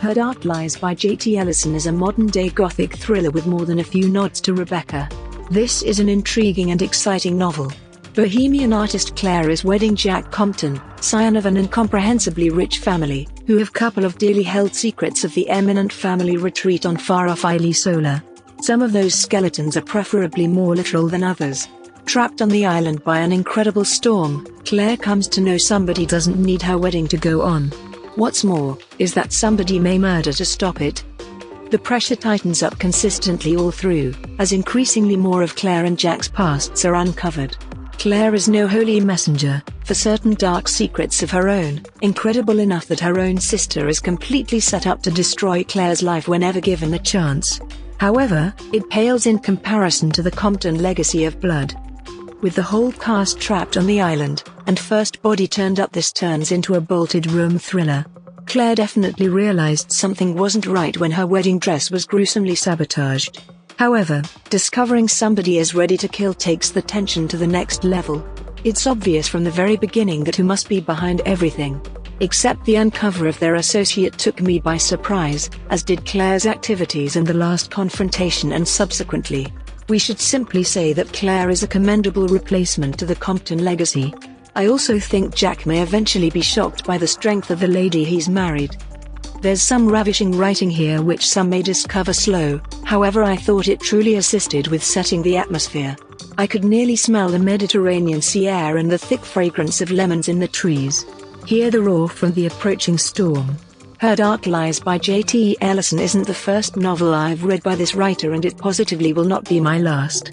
Her Dark Lies by J.T. Ellison is a modern-day gothic thriller with more than a few nods to Rebecca. This is an intriguing and exciting novel. Bohemian artist Claire is wedding Jack Compton, scion of an incomprehensibly rich family, who have a couple of dearly held secrets of the eminent family retreat on far-off Isle Solar. Some of those skeletons are preferably more literal than others. Trapped on the island by an incredible storm, Claire comes to know somebody doesn't need her wedding to go on. What's more, is that somebody may murder to stop it. The pressure tightens up consistently all through, as increasingly more of Claire and Jack's pasts are uncovered. Claire is no holy messenger, for certain dark secrets of her own, incredible enough that her own sister is completely set up to destroy Claire's life whenever given a chance. However, it pales in comparison to the Compton legacy of blood. With the whole cast trapped on the island, and first body turned up, this turns into a bolted room thriller. Claire definitely realized something wasn't right when her wedding dress was gruesomely sabotaged. However, discovering somebody is ready to kill takes the tension to the next level. It's obvious from the very beginning that who must be behind everything. Except the uncover of their associate took me by surprise, as did Claire's activities in the last confrontation and subsequently. We should simply say that Claire is a commendable replacement to the Compton legacy. I also think Jack may eventually be shocked by the strength of the lady he's married. There's some ravishing writing here which some may discover slow, however I thought it truly assisted with setting the atmosphere. I could nearly smell the Mediterranean sea air and the thick fragrance of lemons in the trees. Hear the roar from the approaching storm. Her Dark Lies by J.T. Ellison isn't the first novel I've read by this writer, and it positively will not be my last.